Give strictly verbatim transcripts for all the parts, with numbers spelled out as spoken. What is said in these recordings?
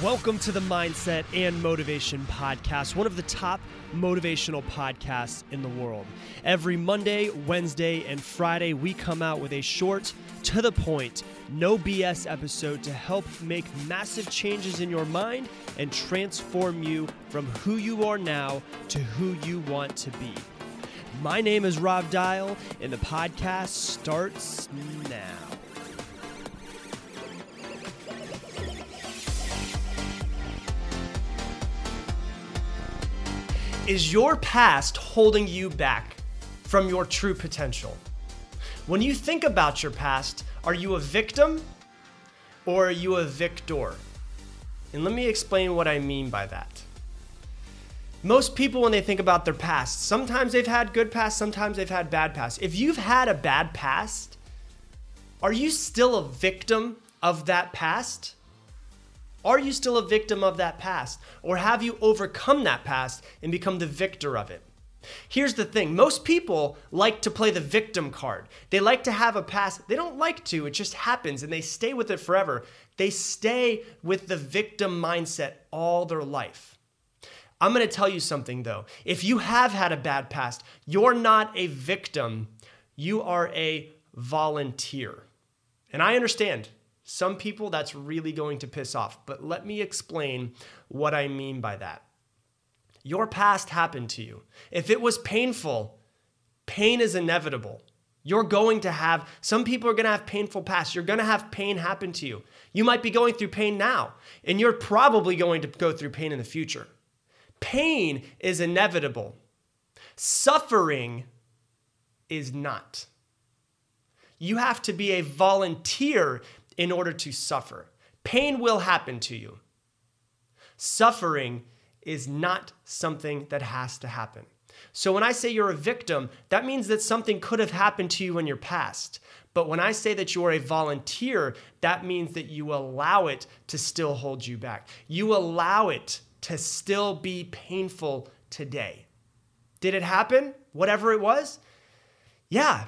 Welcome to the Mindset and Motivation Podcast, one of the top motivational podcasts in the world. Every Monday, Wednesday, and Friday, we come out with a short, to the point, no B S episode to help make massive changes in your mind and transform you from who you are now to who you want to be. My name is Rob Dial, and the podcast starts now. Is your past holding you back from your true potential? When you think about your past, are you a victim or are you a victor? And let me explain what I mean by that. Most people, when they think about their past, sometimes they've had good past, sometimes they've had bad past. If you've had a bad past, are you still a victim of that past? Are you still a victim of that past? Or have you overcome that past and become the victor of it? Here's the thing. Most people like to play the victim card. They like to have a past. They don't like to. It just happens, and they stay with it forever. They stay with the victim mindset all their life. I'm going to tell you something, though. If you have had a bad past, you're not a victim. You are a volunteer. And I understand. Some people, that's really going to piss off. But let me explain what I mean by that. Your past happened to you. If it was painful, pain is inevitable. You're going to have, some people are going to have painful past. You're going to have pain happen to you. You might be going through pain now, and you're probably going to go through pain in the future. Pain is inevitable. Suffering is not. You have to be a volunteer in order to suffer. Pain will happen to you. Suffering is not something that has to happen. So when I say you're a victim, that means that something could have happened to you in your past. But when I say that you are a volunteer, that means that you allow it to still hold you back. You allow it to still be painful today. Did it happen? Whatever it was? Yeah,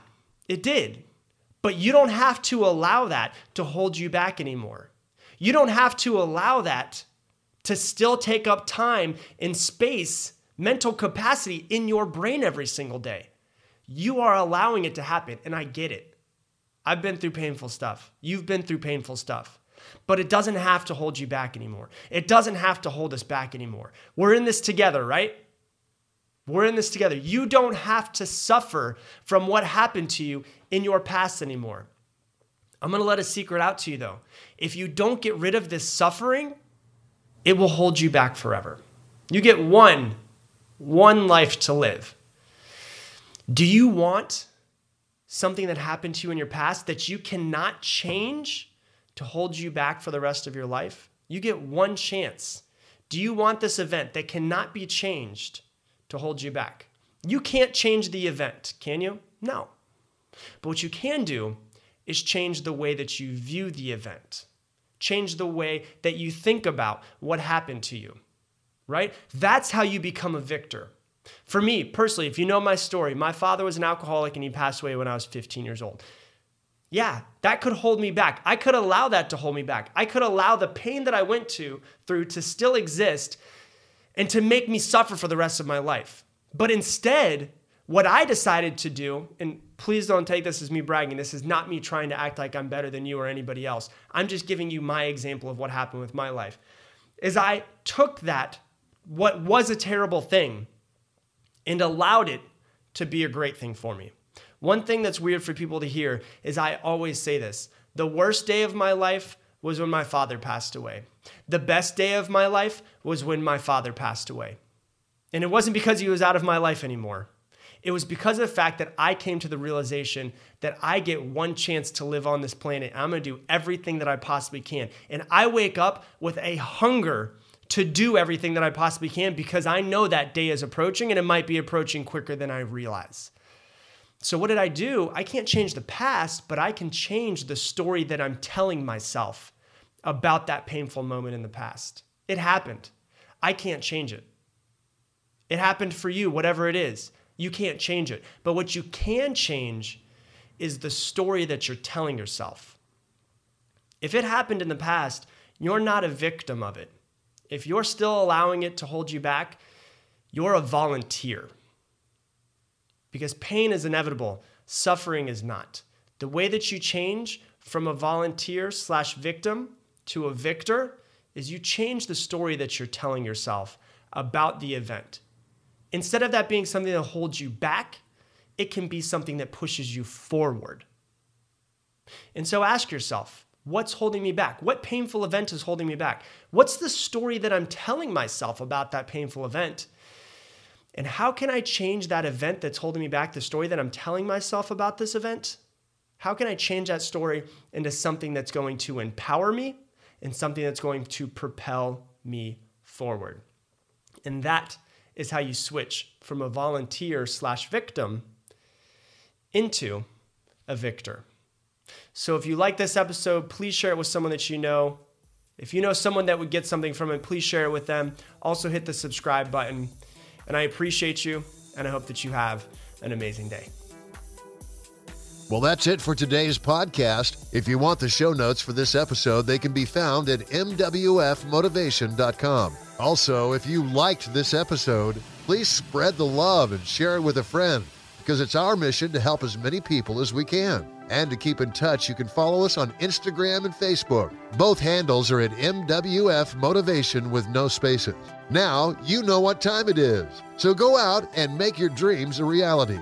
it did. But you don't have to allow that to hold you back anymore. You don't have to allow that to still take up time and space, mental capacity in your brain every single day. You are allowing it to happen, and I get it. I've been through painful stuff. You've been through painful stuff. But it doesn't have to hold you back anymore. It doesn't have to hold us back anymore. We're in this together, right? We're in this together. You don't have to suffer from what happened to you in your past anymore. I'm going to let a secret out to you, though. If you don't get rid of this suffering, it will hold you back forever. You get one, one life to live. Do you want something that happened to you in your past that you cannot change to hold you back for the rest of your life? You get one chance. Do you want this event that cannot be changed to hold you back? You can't change the event, can you? No. But what you can do is change the way that you view the event. Change the way that you think about what happened to you, right? That's how you become a victor. For me, personally, if you know my story, my father was an alcoholic and he passed away when I was fifteen years old. Yeah, that could hold me back. I could allow that to hold me back. I could allow the pain that I went to through to still exist and to make me suffer for the rest of my life. But instead, what I decided to do, and please don't take this as me bragging. This is not me trying to act like I'm better than you or anybody else. I'm just giving you my example of what happened with my life, is I took that, what was a terrible thing, and allowed it to be a great thing for me. One thing that's weird for people to hear is I always say this. The worst day of my life was when my father passed away. The best day of my life was when my father passed away. And it wasn't because he was out of my life anymore. It was because of the fact that I came to the realization that I get one chance to live on this planet. I'm going to do everything that I possibly can. And I wake up with a hunger to do everything that I possibly can because I know that day is approaching, and it might be approaching quicker than I realize. So what did I do? I can't change the past, but I can change the story that I'm telling myself about that painful moment in the past. It happened. I can't change it. It happened for you, whatever it is. You can't change it. But what you can change is the story that you're telling yourself. If it happened in the past, You're not a victim of it. If you're still allowing it to hold you back, you're a volunteer. Because pain is inevitable. Suffering is not. The way that you change from a volunteer slash victim to a victor is you change the story that you're telling yourself about the event. Instead of that being something that holds you back, it can be something that pushes you forward. And so ask yourself, what's holding me back? What painful event is holding me back? What's the story that I'm telling myself about that painful event? And how can I change that event that's holding me back, the story that I'm telling myself about this event? How can I change that story into something that's going to empower me and something that's going to propel me forward? And that is how you switch from a volunteer slash victim into a victor. So if you like this episode, please share it with someone that you know. If you know someone that would get something from it, please share it with them. Also hit the subscribe button. And I appreciate you, and I hope that you have an amazing day. Well, that's it for today's podcast. If you want the show notes for this episode, they can be found at m w f motivation dot com. Also, if you liked this episode, please spread the love and share it with a friend, because it's our mission to help as many people as we can. And to keep in touch, you can follow us on Instagram and Facebook. Both handles are at m w f motivation with no spaces. Now you know what time it is, so go out and make your dreams a reality.